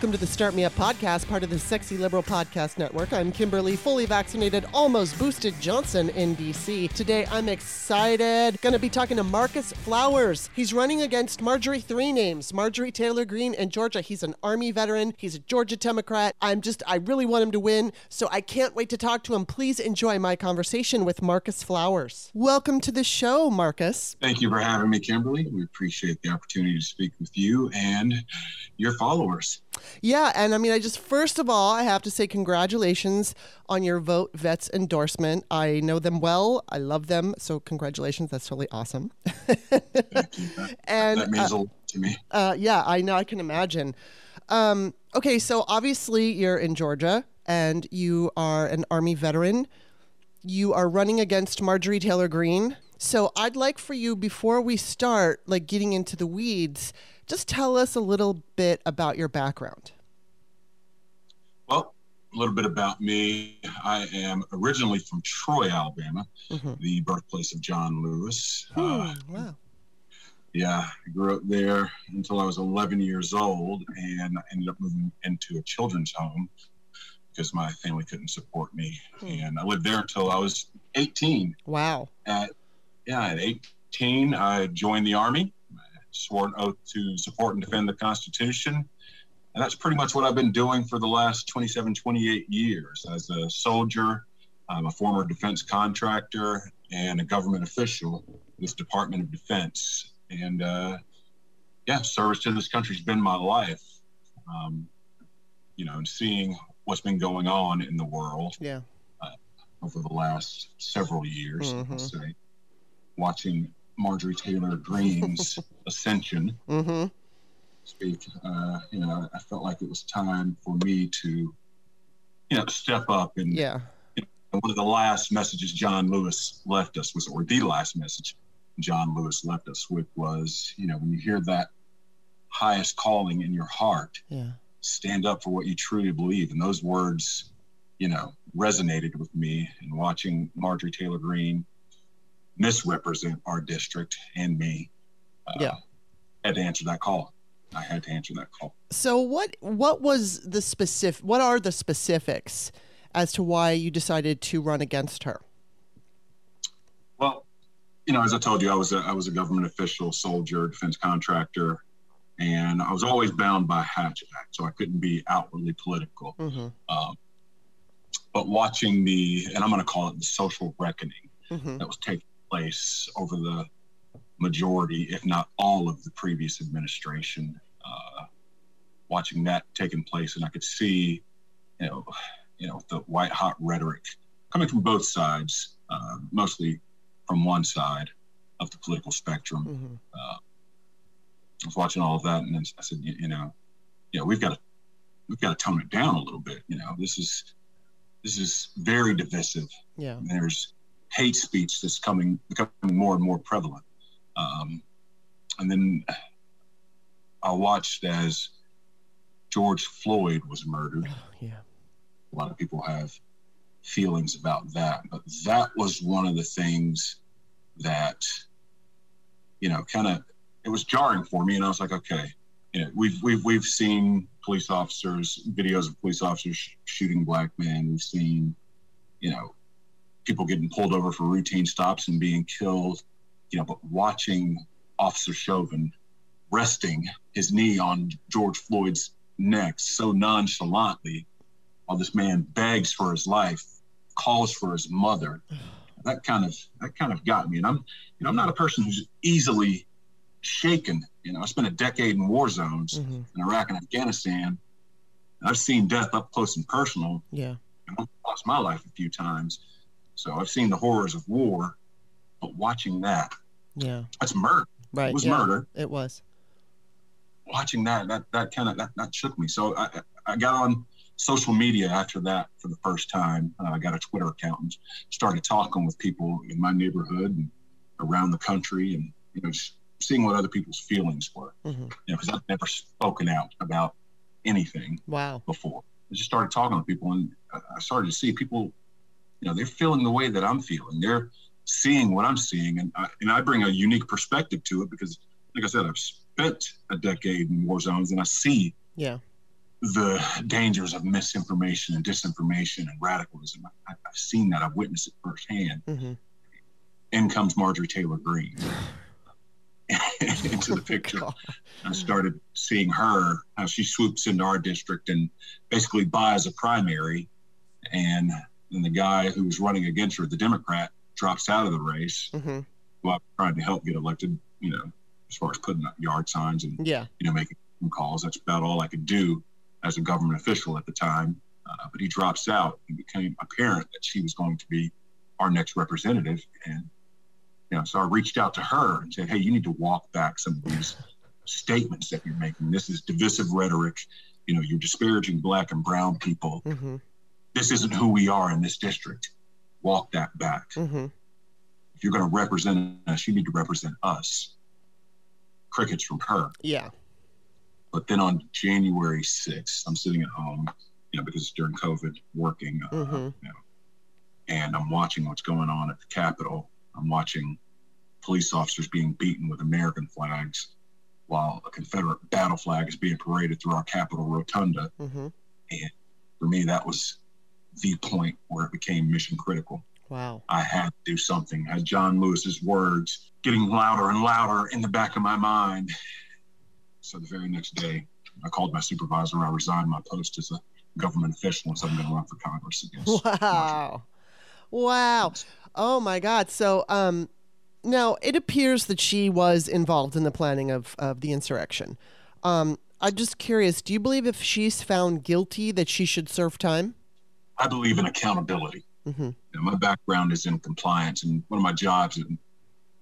Welcome to the Start Me Up podcast, part of the Sexy Liberal Podcast Network. I'm Kimberly, fully vaccinated, almost boosted Johnson in D.C. Today, I'm excited. Going to be talking to Marcus Flowers. He's running against Marjorie Taylor Greene in Georgia. He's an Army veteran. He's a Georgia Democrat. I really want him to win, so I can't wait to talk to him. Please enjoy my conversation with Marcus Flowers. Welcome to the show, Marcus. Thank you for having me, Kimberly. We appreciate the opportunity to speak with you and your followers. Yeah, and first of all, I have to say congratulations on your Vote Vets endorsement. I know them well. I love them. So congratulations. That's totally awesome. Thank you. That means a lot to me. Yeah, I know. I can imagine. Okay, so obviously you're in Georgia and you are an Army veteran. You are running against Marjorie Taylor Greene. So I'd like for you, before we start, getting into the weeds, just tell us a little bit about your background. Well, a little bit about me. I am originally from Troy, Alabama, the birthplace of John Lewis. Wow. Yeah, I grew up there until I was 11 years old, and I ended up moving into a children's home because my family couldn't support me. And I lived there until I was 18. Wow. At 18, I joined the Army. Swore an oath to support and defend the Constitution. And that's pretty much what I've been doing for the last 28 years as a soldier. I'm a former defense contractor and a government official with the Department of Defense. And service to this country has been my life, and seeing what's been going on in the world over the last several years, I would say, watching Marjorie Taylor Greene's ascension. I felt like it was time for me to, step up. And one of the last messages John Lewis left us was, or the last message John Lewis left us with was, when you hear that highest calling in your heart, stand up for what you truly believe. And those words, resonated with me, and watching Marjorie Taylor Greene misrepresent our district and me. I had to answer that call. So what are the specifics as to why you decided to run against her? Well, as I told you, I was a government official, soldier, defense contractor, and I was always bound by Hatch Act, so I couldn't be outwardly political. But watching and I'm going to call it the social reckoning that was taking place over the majority, if not all, of the previous administration, watching that taking place. And I could see, the white hot rhetoric coming from both sides, mostly from one side of the political spectrum. I was watching all of that, and then I said, we've got to tone it down a little bit. This is very divisive. And there's hate speech that's becoming more and more prevalent. And then I watched as George Floyd was murdered. A lot of people have feelings about that, but that was one of the things that, it was jarring for me. And I was like, okay, we've seen videos of police officers shooting black men. We've seen, people getting pulled over for routine stops and being killed. But watching Officer Chauvin resting his knee on George Floyd's neck so nonchalantly while this man begs for his life, calls for his mother, that kind of got me. And I'm not a person who's easily shaken. I spent a decade in war zones in Iraq and Afghanistan, and I've seen death up close and personal. And I've lost my life a few times, so I've seen the horrors of war. But watching that, that's murder. Right, it was murder. It was. Watching that shook me. So I got on social media after that for the first time. I got a Twitter account and started talking with people in my neighborhood and around the country, and seeing what other people's feelings were. Because I've never spoken out about anything before. I just started talking to people, and I started to see people. They're feeling the way that I'm feeling. They're seeing what I'm seeing, and I bring a unique perspective to it because, like I said, I've spent a decade in war zones, and I see the dangers of misinformation and disinformation and radicalism. I've seen that. I've witnessed it firsthand. Mm-hmm. In comes Marjorie Taylor Greene into the picture. God. I started seeing her, how she swoops into our district and basically buys a primary. And then the guy who was running against her, the Democrat, drops out of the race. Mm-hmm. Well, I'm trying to help get elected, you know, as far as putting up yard signs and, you know, making calls. That's about all I could do as a government official at the time. But he drops out, and became apparent that she was going to be our next representative. And, you know, so I reached out to her and said, hey, you need to walk back some of these statements that you're making. This is divisive rhetoric. You know, you're disparaging black and brown people. Mm-hmm. This isn't who we are in this district. Walk that back. Mm-hmm. If you're going to represent us, you need to represent us. Crickets from her. Yeah. But then on January 6th, I'm sitting at home, you know, because it's during COVID, working, you know, and I'm watching what's going on at the Capitol. I'm watching police officers being beaten with American flags while a Confederate battle flag is being paraded through our Capitol rotunda. Mm-hmm. And for me, that was the point where it became mission critical. Wow. I had to do something. I had John Lewis's words getting louder and louder in the back of my mind. So the very next day, I called my supervisor and I resigned my post as a government official and said I'm going to run for Congress against. Wow. Wow. Oh, my God. So now it appears that she was involved in the planning of the insurrection. I'm just curious, do you believe if she's found guilty that she should serve time? I believe in accountability. Mm-hmm. You know, my background is in compliance, and one of my jobs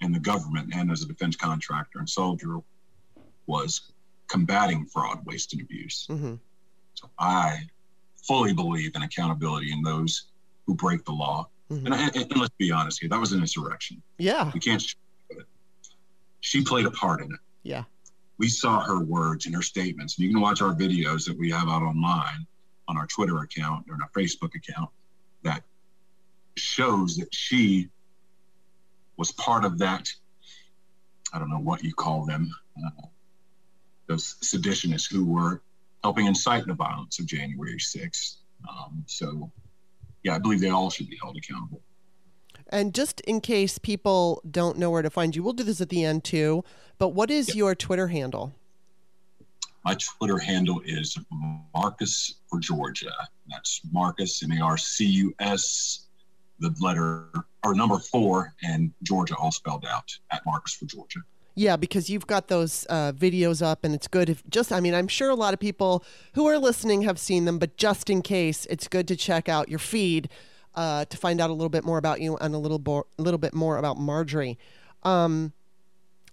in the government and as a defense contractor and soldier was combating fraud, waste, and abuse. Mm-hmm. So I fully believe in accountability in those who break the law. Mm-hmm. And let's be honest here, that was an insurrection. Yeah. You can't. She played a part in it. Yeah. We saw her words and her statements. And you can watch our videos that we have out online on our Twitter account or on our Facebook account that shows that she was part of that. I don't know what you call them. Those seditionists who were helping incite the violence of January 6th. So, yeah, I believe they all should be held accountable. And just in case people don't know where to find you, we'll do this at the end too, but what is your Twitter handle? My Twitter handle is Marcus for Georgia. That's Marcus, M-A-R-C-U-S, the letter, or number 4, and Georgia all spelled out, at Marcus for Georgia. Yeah, because you've got those videos up, and it's good if just, I mean, I'm sure a lot of people who are listening have seen them, but just in case, it's good to check out your feed to find out a little bit more about you and a little bit more about Marjorie.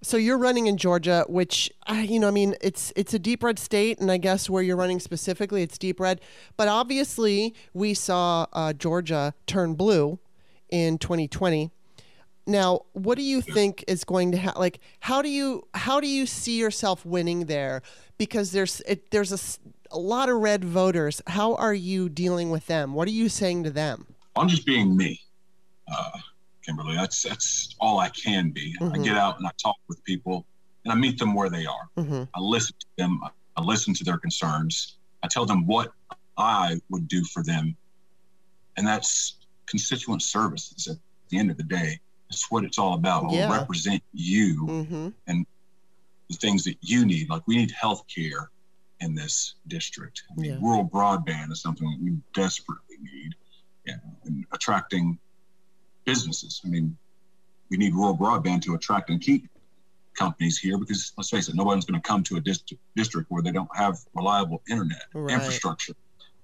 So you're running in Georgia, which, you know, I mean, it's a deep red state, and I guess where you're running specifically, it's deep red. But obviously, we saw Georgia turn blue in 2020. Now, what do you think is going to happen? Like, how do you see yourself winning there? Because there's a lot of red voters. How are you dealing with them? What are you saying to them? I'm just being me, Kimberly. That's all I can be. Mm-hmm. I get out and I talk with people, and I meet them where they are. Mm-hmm. I listen to them. I listen to their concerns. I tell them what I would do for them, and that's constituent services at the end of the day. That's what it's all about. We'll represent you and the things that you need. Like, we need health care in this district. I mean, rural broadband is something that we desperately need. Yeah. And attracting businesses. I mean, we need rural broadband to attract and keep companies here because, let's face it, nobody's going to come to a district where they don't have reliable internet. Right. Infrastructure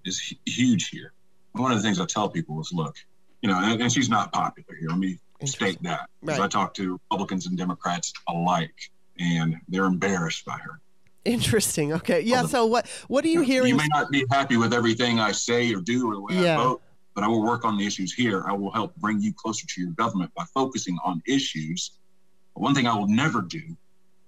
is huge here. And one of the things I tell people is, look, you know, and she's not popular here. I mean, state that, because I talk to Republicans and Democrats alike, and they're embarrassed by her. Interesting. Okay. Yeah. So what are you hearing? You may not be happy with everything I say or do or the way I vote, but I will work on the issues here. I will help bring you closer to your government by focusing on issues. But one thing I will never do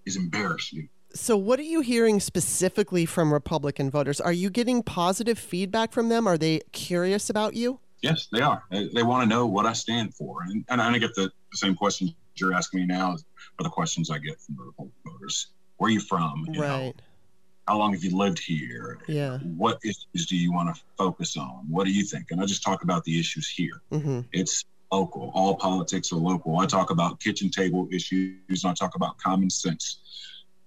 is embarrass you. So what are you hearing specifically from Republican voters? Are you getting positive feedback from them? Are they curious about you? Yes, they are. They want to know what I stand for. And I get the same questions you're asking me now are the questions I get from the voters. Where are you from? You know, how long have you lived here? Yeah. What issues do you want to focus on? What do you think? And I just talk about the issues here. Mm-hmm. It's local. All politics are local. I talk about kitchen table issues. And I talk about common sense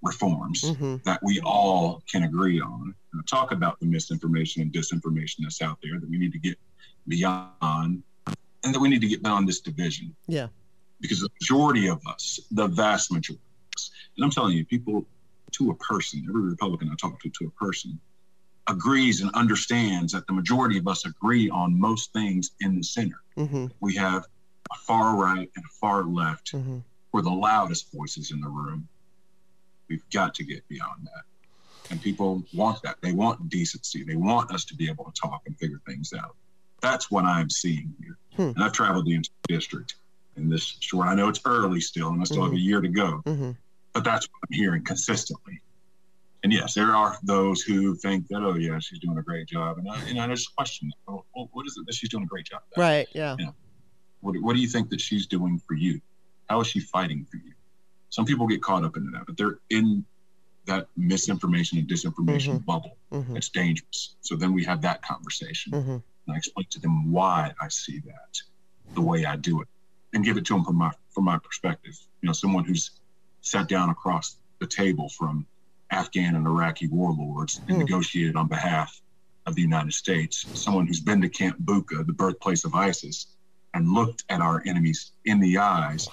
reforms mm-hmm. that we all can agree on. And I talk about the misinformation and disinformation that's out there that we need to get beyond, and that we need to get beyond this division. Yeah. Because the majority of us, the vast majority of us, and I'm telling you, people to a person, every Republican I talk to a person, agrees and understands that the majority of us agree on most things in the center. Mm-hmm. We have a far right and a far left mm-hmm. for the loudest voices in the room. We've got to get beyond that. And people want that. They want decency. They want us to be able to talk and figure things out. That's what I'm seeing here. Hmm. And I've traveled the entire district in this short. I know it's early still, and I still mm-hmm. have a year to go. Mm-hmm. But that's what I'm hearing consistently. And yes, there are those who think that, oh, yeah, she's doing a great job. And I just question, oh, what is it that she's doing a great job at? Right, yeah. You know, what do you think that she's doing for you? How is she fighting for you? Some people get caught up in that, but they're in that misinformation and disinformation mm-hmm. bubble. Mm-hmm. It's dangerous. So then we have that conversation. Mm-hmm. And I explain to them why I see that the way I do it and give it to them from my perspective. You know, someone who's sat down across the table from Afghan and Iraqi warlords and negotiated on behalf of the United States, someone who's been to Camp Bucca, the birthplace of ISIS, and looked at our enemies in the eyes.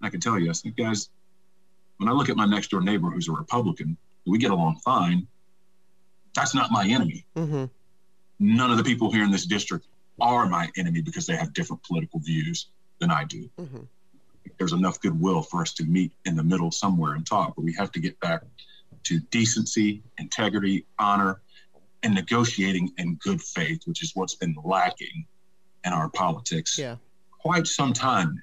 And I can tell you, I said, guys, when I look at my next door neighbor who's a Republican, we get along fine. That's not my enemy. Mm-hmm. None of the people here in this district are my enemy because they have different political views than I do. Mm-hmm. There's enough goodwill for us to meet in the middle somewhere and talk, but we have to get back to decency, integrity, honor, and negotiating in good faith, which is what's been lacking in our politics quite some time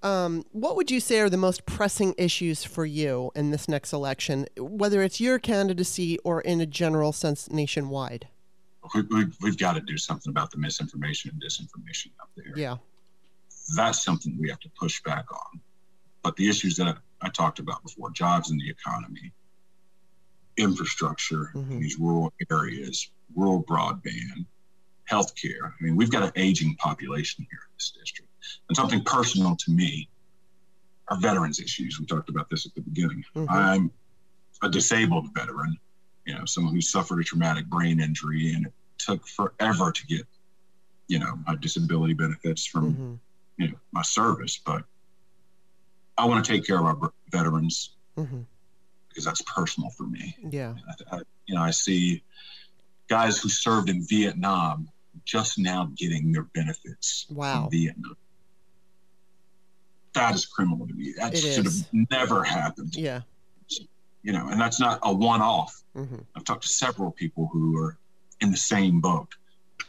now. What would you say are the most pressing issues for you in this next election, whether it's your candidacy or in a general sense nationwide? We've got to do something about the misinformation and disinformation out there. Yeah. That's something we have to push back on. But the issues that I talked about before, jobs and the economy, infrastructure mm-hmm. in these rural areas, rural broadband, healthcare. I mean, we've got an aging population here in this district. And something personal to me are veterans issues. We talked about this at the beginning. Mm-hmm. I'm a disabled veteran, you know, someone who suffered a traumatic brain injury, and it took forever to get, you know, my disability benefits from mm-hmm. you know, my service, but I want to take care of our veterans mm-hmm. because that's personal for me. Yeah. I see guys who served in Vietnam just now getting their benefits from Vietnam. That is criminal to me. That should have never happened. Yeah. You know, and that's not a one-off. Mm-hmm. I've talked to several people who are in the same boat.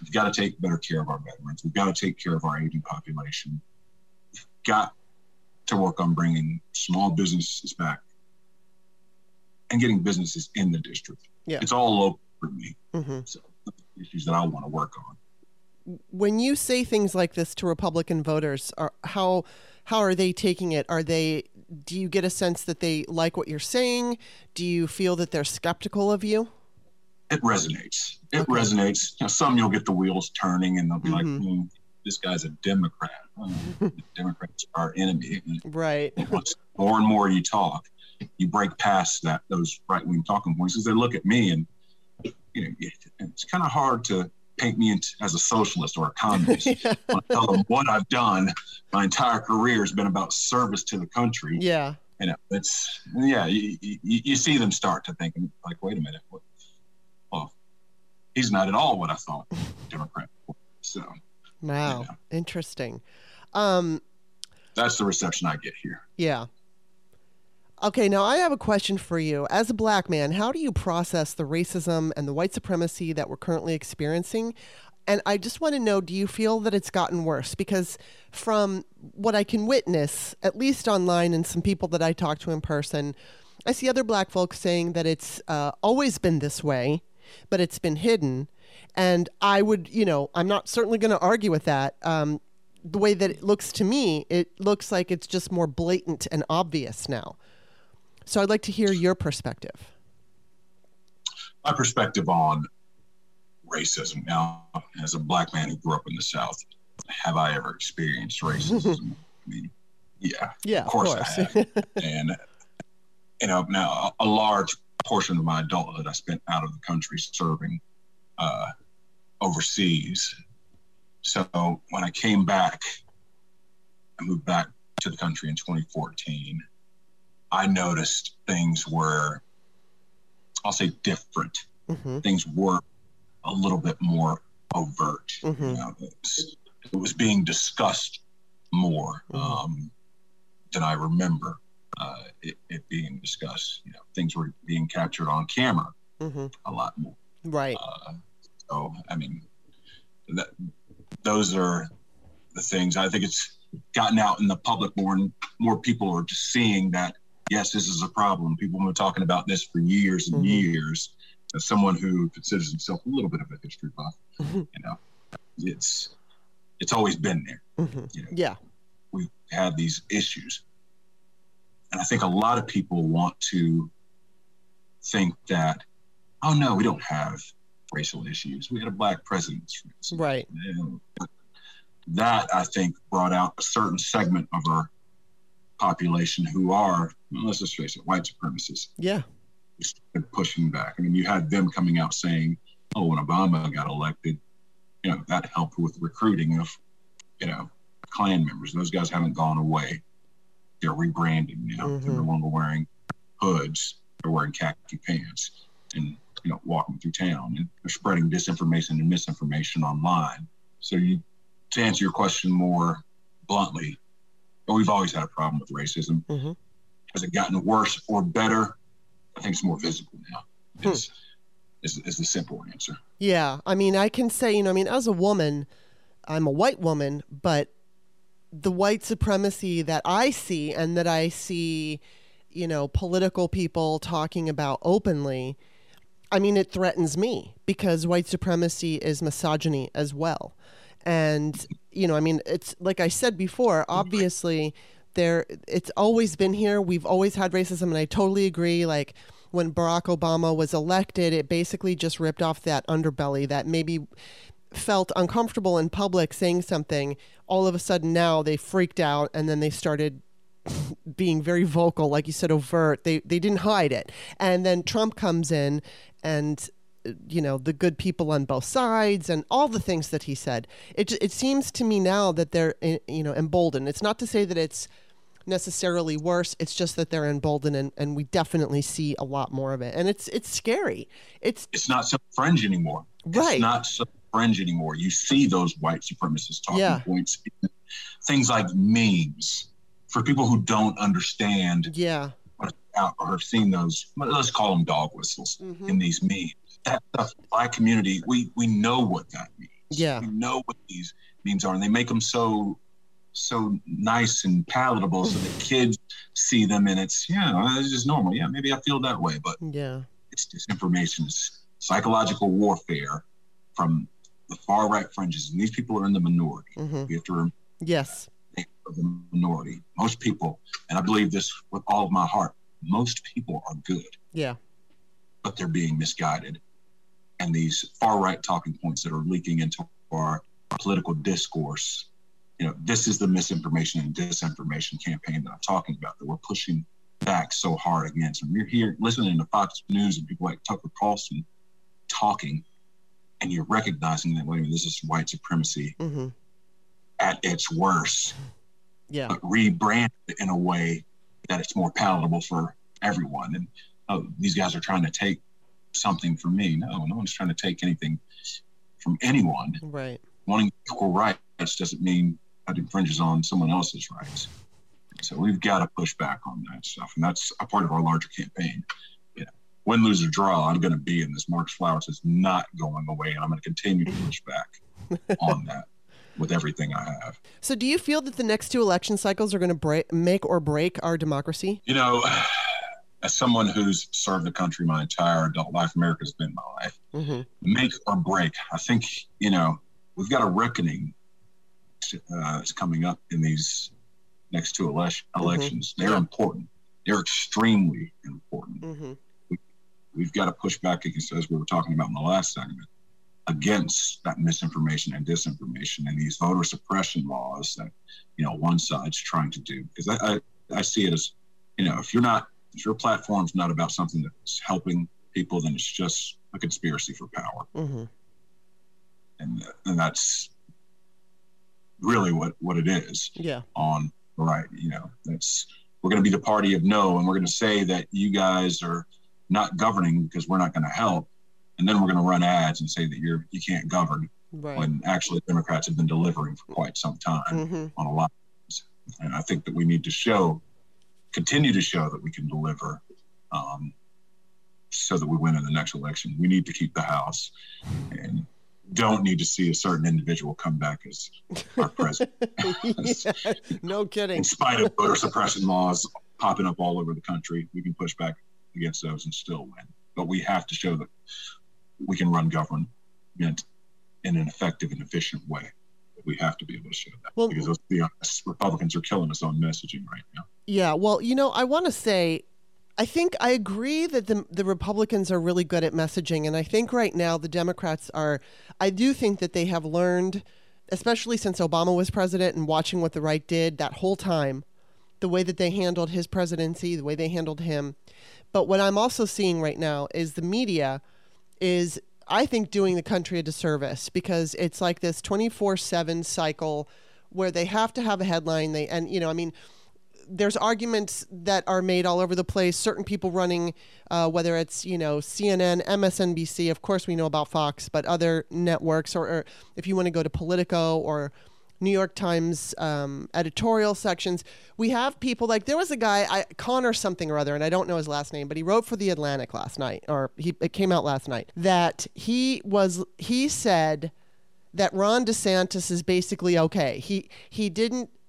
We've got to take better care of our veterans. We've got to take care of our aging population. We've got to work on bringing small businesses back and getting businesses in the district. Yeah. It's all local for me. Mm-hmm. So issues that I want to work on. When you say things like this to Republican voters, how are they taking it? Do you get a sense that they like what you're saying? Do you feel that they're skeptical of you? It resonates. It resonates. You know, some you'll get the wheels turning and they'll be mm-hmm. like, this guy's a Democrat. Democrats are our enemy. Right. And once more and more you talk, you break past those right-wing talking points because they look at me and, you know, it's kind of hard to paint me as a socialist or a communist. Yeah. When I tell them what I've done, my entire career has been about service to the country. Yeah. And it's, you see them start to think, like, wait a minute, he's not at all what I thought Democrat. So, wow, interesting. That's the reception I get here. Yeah. Okay, now I have a question for you. As a black man, how do you process the racism and the white supremacy that we're currently experiencing? And I just want to know, do you feel that it's gotten worse? Because from what I can witness, at least online and some people that I talk to in person, I see other black folks saying that it's always been this way, but it's been hidden. And I would, I'm not certainly going to argue with that. The way that it looks to me, it looks like it's just more blatant and obvious now. So I'd like to hear your perspective. my perspective on racism. Now, as a black man who grew up in the South, have I ever experienced racism? I mean, yeah, of course I have. And, you know, now a large portion of my adulthood I spent out of the country serving overseas. So when I came back, I moved back to the country in 2014. I noticed things were, I'll say, different. Mm-hmm. Things were a little bit more overt. Mm-hmm. You know, it was being discussed more than I remember it being discussed. You know, things were being captured on camera a lot more. Right. So, I mean, those are the things. I think it's gotten out in the public more, and more people are just seeing that, yes, this is a problem. People have been talking about this for years and years. As someone who considers himself a little bit of a history buff, you know, it's always been there. Mm-hmm. You know, yeah. We've had these issues. And I think a lot of people want to think that, oh, no, we don't have racial issues. We had a black president. Right. You know, that, I think, brought out a certain segment of our population who are, let's just face it, white supremacists. Yeah. Pushing back. I mean, you had them coming out saying, oh, when Obama got elected, you know, that helped with recruiting of, you know, Klan members. Those guys haven't gone away. They're rebranding now. They're no longer wearing hoods. They're wearing khaki pants and, you know, walking through town. And they're spreading disinformation and misinformation online. So to answer your question more bluntly, we've always had a problem with racism. Mm-hmm. Has it gotten worse or better? I think it's more visible now. Is the simple answer. Yeah. I mean, I can say, you know, I mean, as a woman, I'm a white woman, but the white supremacy that I see and that I see, you know, political people talking about openly, I mean, it threatens me because white supremacy is misogyny as well. And, you know, I mean, it's like I said before, obviously, it's always been here. We've always had racism, and I totally agree. Like when Barack Obama was elected, it basically just ripped off that underbelly that maybe felt uncomfortable in public saying something. All of a sudden now they freaked out, and then they started being very vocal, like you said, overt. They didn't hide it. And then Trump comes in, and you know, the good people on both sides and all the things that he said. It seems to me now that they're, you know, emboldened. It's not to say that it's necessarily worse. It's just that they're emboldened, and we definitely see a lot more of it. And it's scary. It's not so fringe anymore. Right. It's not so fringe anymore. You see those white supremacist talking points, things like memes for people who don't understand or have seen those. Let's call them dog whistles in these memes. That stuff, black community, we know what that means. Yeah. We know what these memes are, and they make them so nice and palatable so the kids see them, and it's, it's just normal. Yeah, maybe I feel that way, but it's disinformation. It's psychological warfare from the far right fringes, and these people are in the minority. We have to remember that they are the minority. Most people, and I believe this with all of my heart, most people are good. Yeah. But they're being misguided. And these far-right talking points that are leaking into our political discourse, you know, this is the misinformation and disinformation campaign that I'm talking about, that we're pushing back so hard against. And you're here listening to Fox News and people like Tucker Carlson talking, and you're recognizing that, wait a minute, this is white supremacy at its worst, but rebranded in a way that it's more palatable for everyone. And oh, these guys are trying to take something from me. No, no one's trying to take anything from anyone. Right. Wanting equal rights doesn't mean that infringes on someone else's rights. So we've got to push back on that stuff. And that's a part of our larger campaign. Yeah. Win, lose, or draw, I'm going to be in this. Marcus Flowers is not going away, and I'm going to continue to push back on that with everything I have. So do you feel that the next two election cycles are going to make or break our democracy? You know, as someone who's served the country my entire adult life, America's been my life, make or break. I think, you know, we've got a reckoning that's coming up in these next two elections. They're important. They're extremely important. We We've got to push back against, as we were talking about in the last segment, against that misinformation and disinformation and these voter suppression laws that, you know, one side's trying to do. Because I see it as, you know, if your platform's not about something that's helping people, then it's just a conspiracy for power. Mm-hmm. And that's really what it is. Yeah. On the right, you know, that's, we're going to be the party of no, and we're going to say that you guys are not governing because we're not going to help. And then we're going to run ads and say that you can't govern, right, when actually Democrats have been delivering for quite some time, mm-hmm, on a lot of things. And I think that we need to continue to show that we can deliver, so that we win in the next election. We need to keep the House and don't need to see a certain individual come back as our president. Yeah, no kidding. In spite of voter suppression laws popping up all over the country, we can push back against those and still win. But we have to show that we can run government in an effective and efficient way. We have to be able to show that, well, because let's be honest, Republicans are killing us on messaging right now. Yeah, well, you know, I want to say, I think I agree that the Republicans are really good at messaging, and I think right now the Democrats are, I do think that they have learned, especially since Obama was president and watching what the right did that whole time, the way that they handled his presidency, the way they handled him. But what I'm also seeing right now is the media is, I think, doing the country a disservice, because it's like this 24/7 cycle where they have to have a headline. There's arguments that are made all over the place. Certain people running, whether it's, you know, CNN, MSNBC, of course we know about Fox, but other networks, or if you want to go to Politico or New York Times editorial sections, we have people like, there was a guy, Connor something or other, and I don't know his last name, but he wrote for The Atlantic last night, it came out last night, that he said that Ron DeSantis is basically okay.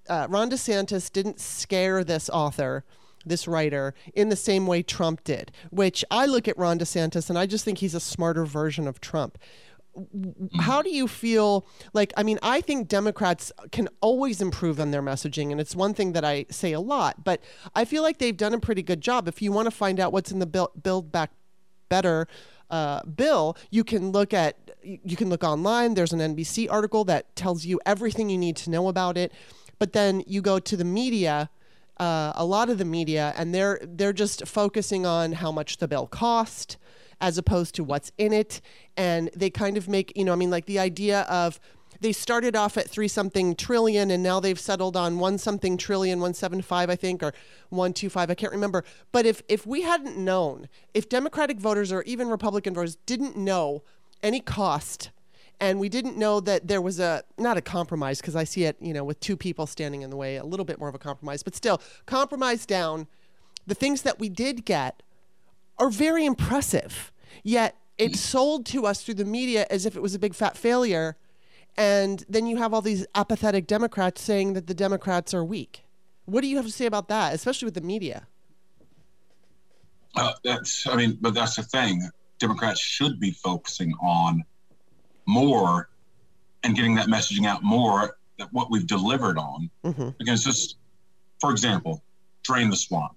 Ron DeSantis didn't scare this writer, in the same way Trump did, which I look at Ron DeSantis and I just think he's a smarter version of Trump. How do you feel I think Democrats can always improve on their messaging, and it's one thing that I say a lot, but I feel like they've done a pretty good job. If you want to find out what's in the Build Back Better bill, you can look online. There's an NBC article that tells you everything you need to know about it, but then you go to the media, a lot of the media, and they're just focusing on how much the bill cost as opposed to what's in it. And they kind of make, the idea of, they started off at 3-something trillion and now they've settled on 1-something trillion, 1.75, I think, or 1.25, I can't remember. But if we hadn't known, if Democratic voters or even Republican voters didn't know any cost, and we didn't know that there was not a compromise, because I see it, with two people standing in the way, a little bit more of a compromise, but still compromise down, the things that we did get are very impressive, yet it's sold to us through the media as if it was a big fat failure. And then you have all these apathetic Democrats saying that the Democrats are weak. What do you have to say about that, especially with the media? But that's the thing. Democrats should be focusing on more and getting that messaging out more, that what we've delivered on. Mm-hmm. Because just, for example, drain the swamp.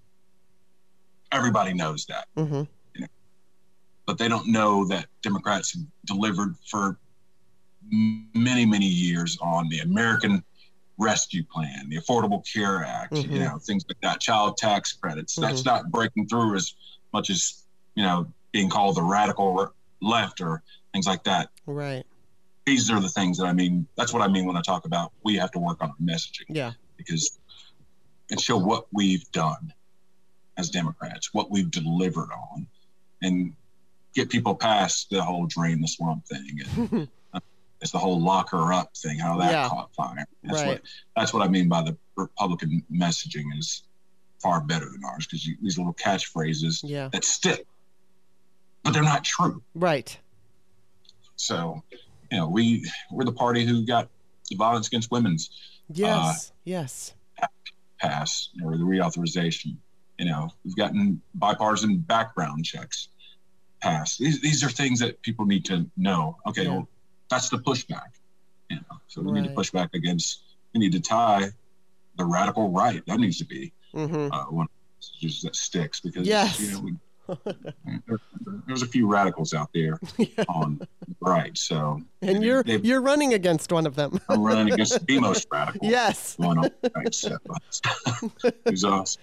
Everybody knows that, mm-hmm, but they don't know that Democrats have delivered for many, many years on the American Rescue Plan, the Affordable Care Act, mm-hmm, things like that, child tax credits. Mm-hmm. That's not breaking through as much as, being called the radical left or things like that. Right. These are the things that that's what I mean when I talk about, we have to work on our messaging. Yeah. Because and show what we've done as Democrats, what we've delivered on, and get people past the whole drain the swamp thing. And it's the whole lock her up thing, how that caught fire. That's what I mean by the Republican messaging is far better than ours, because these little catchphrases that stick, but they're not true. Right. So, we're the party who got the Violence Against Women's passed, or the reauthorization. We've gotten bipartisan background checks passed. These are things that people need to know. Okay, well, that's the pushback. So we need to push back against. We need to tie the radical right. That needs to be one of the messages that sticks, because There's a few radicals out there on the right, so you're running against one of them. I'm running against the most radical. Yes, one on the right, so. Who's also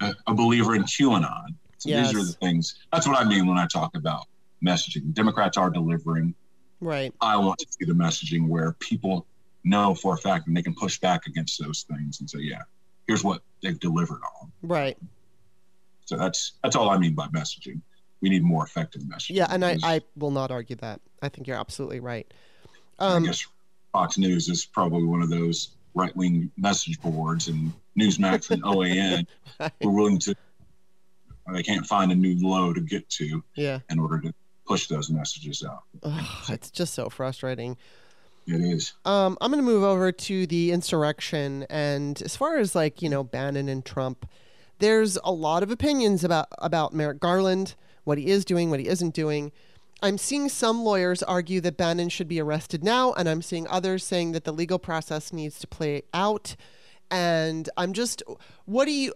a believer in QAnon. So yes. These are the things. That's what I mean when I talk about messaging. Democrats are delivering. Right. I want to see the messaging where people know for a fact and they can push back against those things and say, yeah, here's what they've delivered on. Right. So that's all I mean by messaging. We need more effective messaging. Yeah, and I will not argue that. I think you're absolutely right. I guess Fox News is probably one of those right-wing message boards, and Newsmax and OAN right. We're willing to, they can't find a new low to get to in order to push those messages out. Oh, it's just so frustrating. It is. I'm going to move over to the insurrection. And as far as like, you know, Bannon and Trump, there's a lot of opinions about Merrick Garland, what he is doing, what he isn't doing. I'm seeing some lawyers argue that Bannon should be arrested now, and I'm seeing others saying that the legal process needs to play out. And I'm just,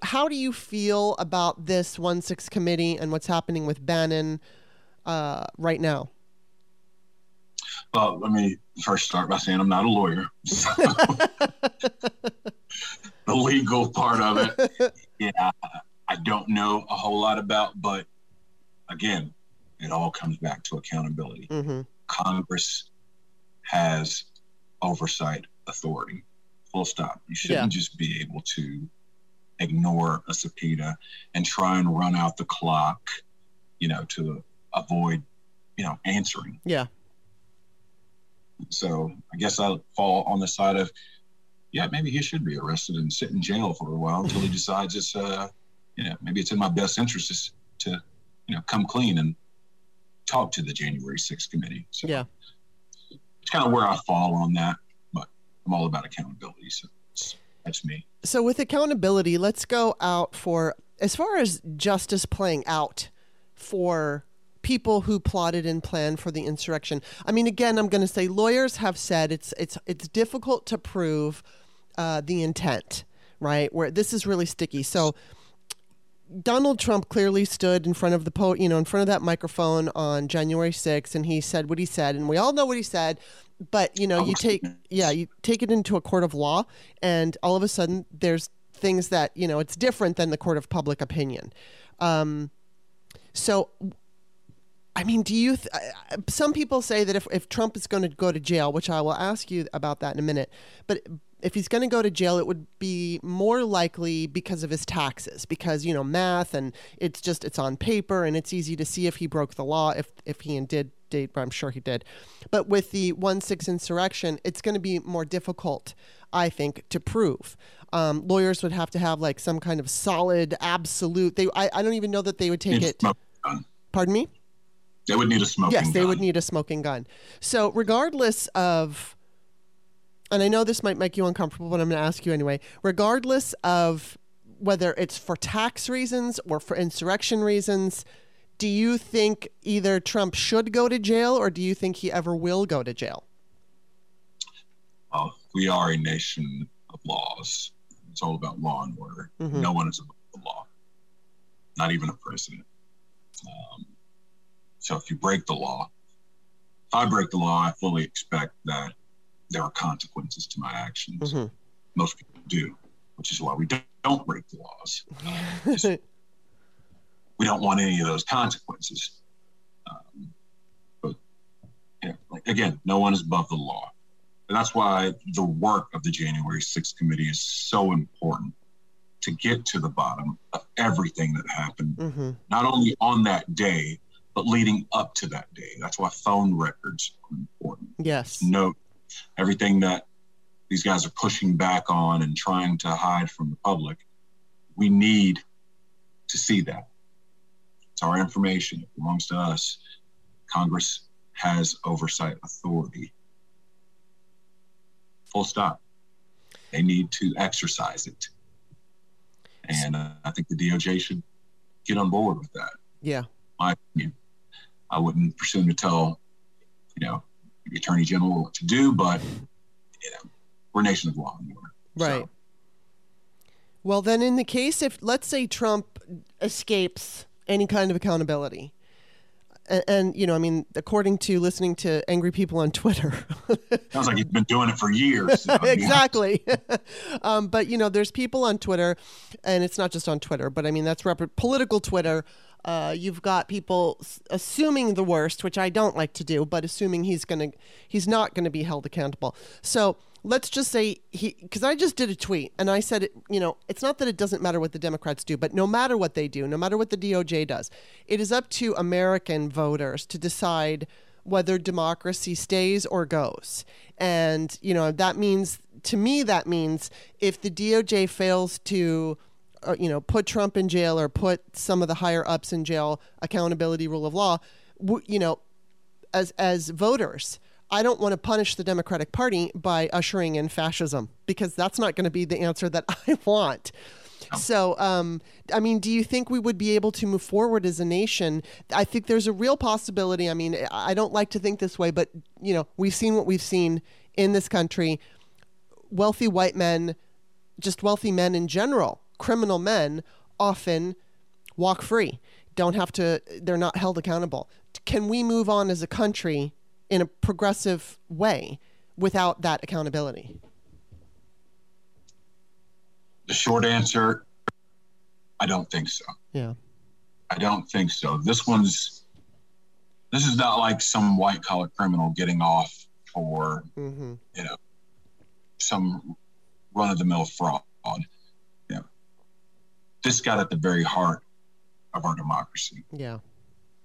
how do you feel about this 1-6 committee and what's happening with Bannon right now? Well, let me first start by saying I'm not a lawyer. So. The legal part of it, I don't know a whole lot about, but again, it all comes back to accountability. Mm-hmm. Congress has oversight authority, full stop. You shouldn't just be able to ignore a subpoena and try and run out the clock, to avoid, answering. Yeah. So I guess I fall on the side of, maybe he should be arrested and sit in jail for a while until he decides it's, maybe it's in my best interest to, come clean and talk to the January 6th committee. So it's kind of where I fall on that, but I'm all about accountability. So that's me. So with accountability, let's go out for, as far as justice playing out for people who plotted and planned for the insurrection. I mean, again, I'm going to say lawyers have said it's difficult to prove the intent, right? Where this is really sticky. So Donald Trump clearly stood in front of in front of that microphone on January 6th, and he said what he said, and we all know what he said. But you take it into a court of law, and all of a sudden there's things that it's different than the court of public opinion. So. I mean, do you? Some people say that if Trump is going to go to jail, which I will ask you about that in a minute, but if he's going to go to jail, it would be more likely because of his taxes, because math, and it's on paper and it's easy to see if he broke the law, if he did, I'm sure he did. But with the 1-6 insurrection, it's going to be more difficult, I think, to prove. Lawyers would have to have like some kind of solid, absolute. I don't even know that they would take it. Pardon me. They would need a smoking gun. Yes, they would need a smoking gun. So regardless of, and I know this might make you uncomfortable, but I'm going to ask you anyway, regardless of whether it's for tax reasons or for insurrection reasons, do you think either Trump should go to jail or do you think he ever will go to jail? Well, we are a nation of laws. It's all about law and order. Mm-hmm. No one is above the law, not even a president. So if you break the law, if I break the law, I fully expect that there are consequences to my actions. Mm-hmm. Most people do, which is why we don't break the laws. We don't want any of those consequences. But again, no one is above the law. And that's why the work of the January 6th committee is so important, to get to the bottom of everything that happened, mm-hmm. not only on that day, but leading up to that day. That's why phone records are important. Yes. Note everything that these guys are pushing back on and trying to hide from the public. We need to see that. It's our information. It belongs to us. Congress has oversight authority. Full stop. They need to exercise it. And I think the DOJ should get on board with that. Yeah. My opinion. I wouldn't presume to tell, the Attorney General what to do, but, we're a nation of law and order. Right. So. Well, then in the case, if let's say Trump escapes any kind of accountability. And, you know, I mean, according to listening to angry people on Twitter. Sounds like he's been doing it for years. So, exactly. Yeah. But, you know, there's people on Twitter, and it's not just on Twitter, but I mean, that's political Twitter. You've got people assuming the worst, which I don't like to do, but assuming he's not going to be held accountable. So let's just say because I just did a tweet and I said, you know, it's not that it doesn't matter what the Democrats do, but no matter what they do, no matter what the DOJ does, it is up to American voters to decide whether democracy stays or goes. And, you know, that means, to me, that means if the DOJ fails to you know, put Trump in jail or put some of the higher ups in jail, accountability, rule of law, you know, as voters, I don't want to punish the Democratic Party by ushering in fascism, because that's not going to be the answer that I want. So, I mean, do you think we would be able to move forward as a nation? I think there's a real possibility. I mean, I don't like to think this way, but, you know, we've seen what we've seen in this country. Wealthy white men, just wealthy men in general, criminal men often walk free, they're not held accountable. Can we move on as a country in a progressive way without that accountability? The short answer, I don't think so. Yeah. I don't think so. This is not like some white collar criminal getting off for, you know, some run of the mill fraud. This got at the very heart of our democracy. Yeah.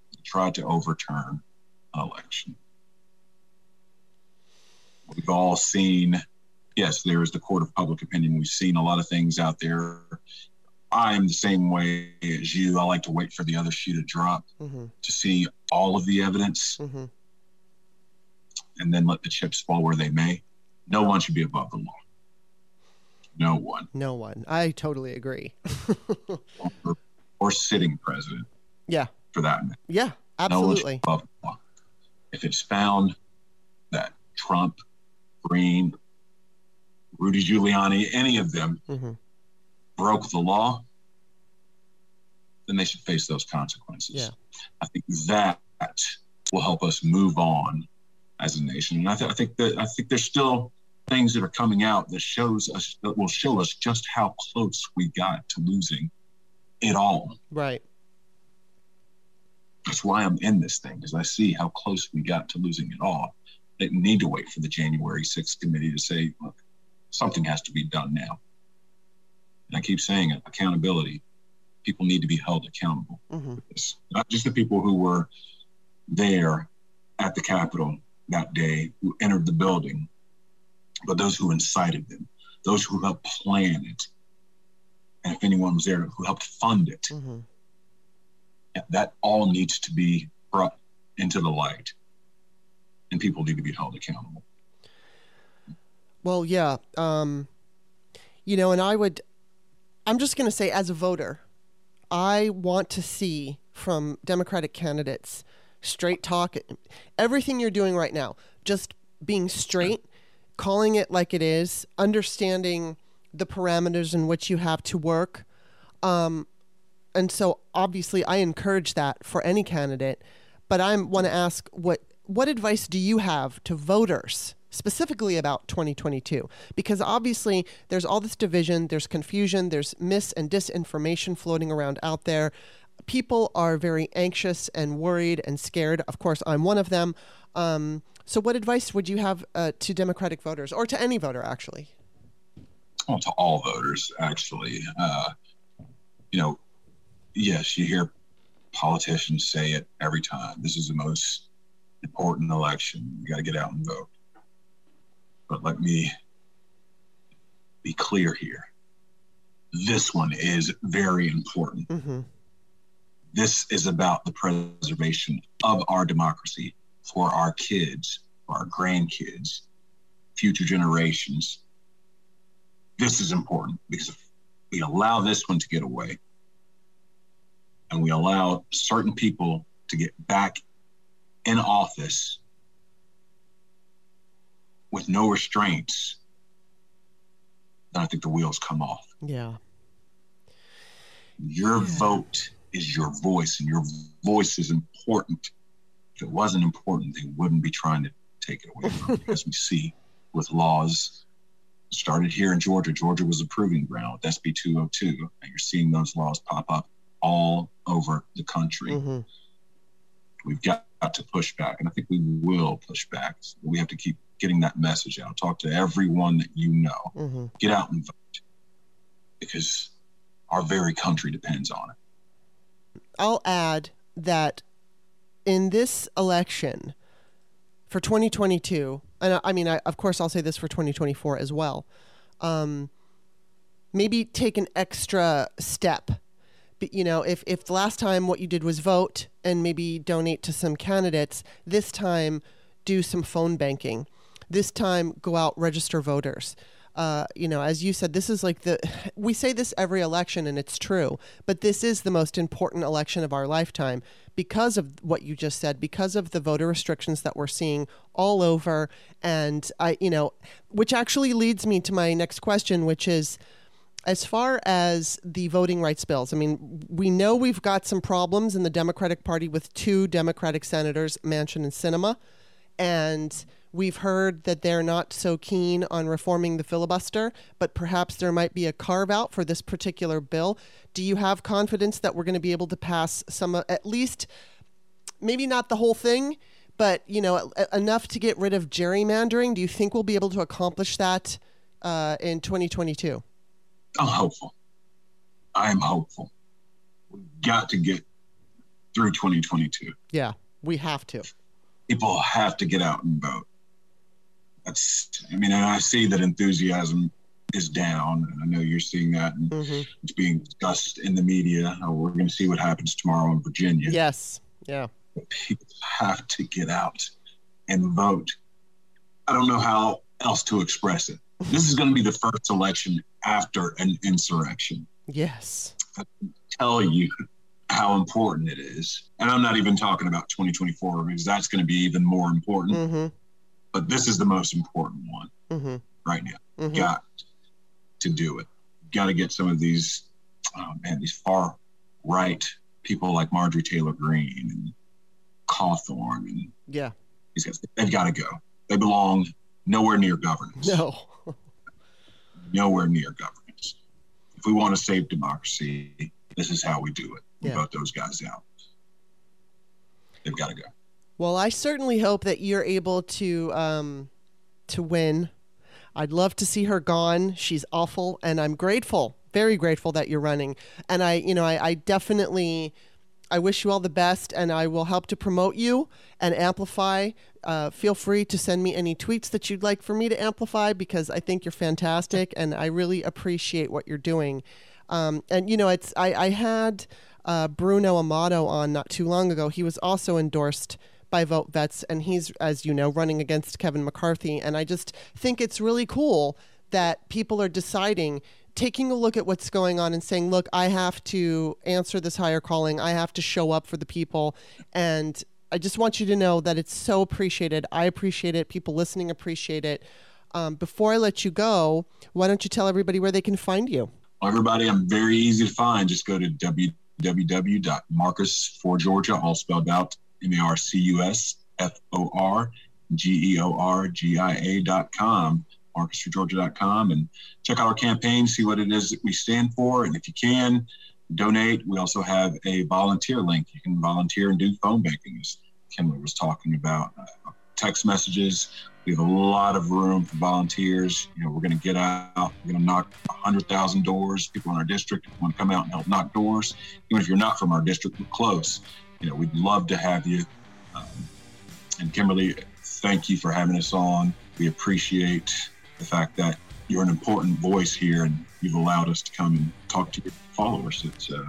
He tried to overturn an election. We've all seen, yes, there is the court of public opinion. We've seen a lot of things out there. I'm the same way as you. I like to wait for the other shoe to drop to see all of the evidence and then let the chips fall where they may. No one should be above the law. No one. No one. I totally agree. or sitting president. Yeah. For that matter. Yeah, absolutely. No one's above the law. If it's found that Trump, Green, Rudy Giuliani, any of them broke the law, then they should face those consequences. Yeah. I think that will help us move on as a nation. And I think there's still things that are coming out that will show us just how close we got to losing it all. Right. That's why I'm in this thing, because I see how close we got to losing it all. They need to wait for the January 6th committee to say, look, something has to be done now. And I keep saying it, accountability. People need to be held accountable for this. Not just the people who were there at the Capitol that day, who entered the building, but those who incited them, those who helped plan it, and if anyone was there, who helped fund it, that all needs to be brought into the light, and people need to be held accountable. Well, yeah. You know, and I'm just going to say, as a voter, I want to see from Democratic candidates straight talk. Everything you're doing right now, just being straight, calling it like it is, understanding the parameters in which you have to work. And so obviously I encourage that for any candidate, but I want to ask what advice do you have to voters specifically about 2022? Because obviously there's all this division, there's confusion, there's mis and disinformation floating around out there. People are very anxious and worried and scared. Of course, I'm one of them. So what advice would you have to Democratic voters, or to any voter, actually? Well, to all voters, actually. You know, yes, you hear politicians say it every time. This is the most important election. You got to get out and vote. But let me be clear here. This one is very important. This is about the preservation of our democracy, for our kids, for our grandkids, future generations. This is important, because if we allow this one to get away and we allow certain people to get back in office with no restraints, then I think the wheels come off. Yeah. Your vote is your voice, and your voice is important. If it wasn't important, they wouldn't be trying to take it away from you, as we see with laws. Started here in Georgia. Georgia was a proving ground with SB 202, and you're seeing those laws pop up all over the country. Mm-hmm. We've got to push back, and I think we will push back. So we have to keep getting that message out. Talk to everyone that you know. Mm-hmm. Get out and vote, because our very country depends on it. I'll add that in this election for 2022, and I mean, of course, I'll say this for 2024 as well, maybe take an extra step. But, you know, if the last time what you did was vote and maybe donate to some candidates, this time do some phone banking. This time go out, register voters. You know, as you said, this is like we say this every election, and it's true, but this is the most important election of our lifetime because of what you just said, because of the voter restrictions that we're seeing all over. And which actually leads me to my next question, which is, as far as the voting rights bills, I mean, we know we've got some problems in the Democratic Party with two Democratic senators, Manchin and Sinema, and we've heard that they're not so keen on reforming the filibuster, but perhaps there might be a carve-out for this particular bill. Do you have confidence that we're going to be able to pass some, at least, maybe not the whole thing, but, you know, enough to get rid of gerrymandering? Do you think we'll be able to accomplish that in 2022? I'm hopeful. I am hopeful. We've got to get through 2022. Yeah, we have to. People have to get out and vote. And I see that enthusiasm is down. And I know you're seeing that, and it's being discussed in the media. Oh, we're going to see what happens tomorrow in Virginia. Yes, yeah. But people have to get out and vote. I don't know how else to express it. This is going to be the first election after an insurrection. Yes. I can tell you how important it is. And I'm not even talking about 2024, because that's going to be even more important. Mm-hmm. But this is the most important one right now. Mm-hmm. Got to do it. Got to get some of these, these far right people like Marjorie Taylor Greene and Cawthorn. And yeah. These guys, they've got to go. They belong nowhere near governance. No. Nowhere near governance. If we want to save democracy, this is how we do it. We vote those guys out. They've got to go. Well, I certainly hope that you're able to win. I'd love to see her gone. She's awful, and I'm grateful, very grateful that you're running. And I wish you all the best, and I will help to promote you and amplify. Feel free to send me any tweets that you'd like for me to amplify, because I think you're fantastic, and I really appreciate what you're doing. I had Bruno Amato on not too long ago. He was also endorsed by Vote Vets, and he's, as you know, running against Kevin McCarthy. And I just think it's really cool that people are deciding, taking a look at what's going on and saying, look, I have to answer this higher calling. I have to show up for the people. And I just want you to know that it's so appreciated. I appreciate it. People listening appreciate it. Before I let you go, why don't you tell everybody where they can find you? Everybody, I'm very easy to find. Just go to www.marcusforgeorgia, all spelled out, marcusforgeorgia.com. marcusforgeorgia.com, and check out our campaign, see what it is that we stand for. And if you can, donate. We also have a volunteer link. You can volunteer and do phone banking, as Kimberly was talking about, text messages. We have a lot of room for volunteers. You know, we're going to get out. We're going to knock 100,000 doors. People in our district want to come out and help knock doors. Even if you're not from our district, we're close. You know, we'd love to have you. And Kimberly, thank you for having us on. We appreciate the fact that you're an important voice here, and you've allowed us to come and talk to your followers. It's an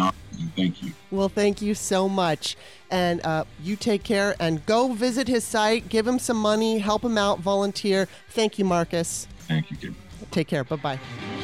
honor, and thank you. Well, thank you so much. And you take care, and go visit his site, give him some money, help him out, volunteer. Thank you, Marcus. Thank you, Kim. Take care. Bye-bye.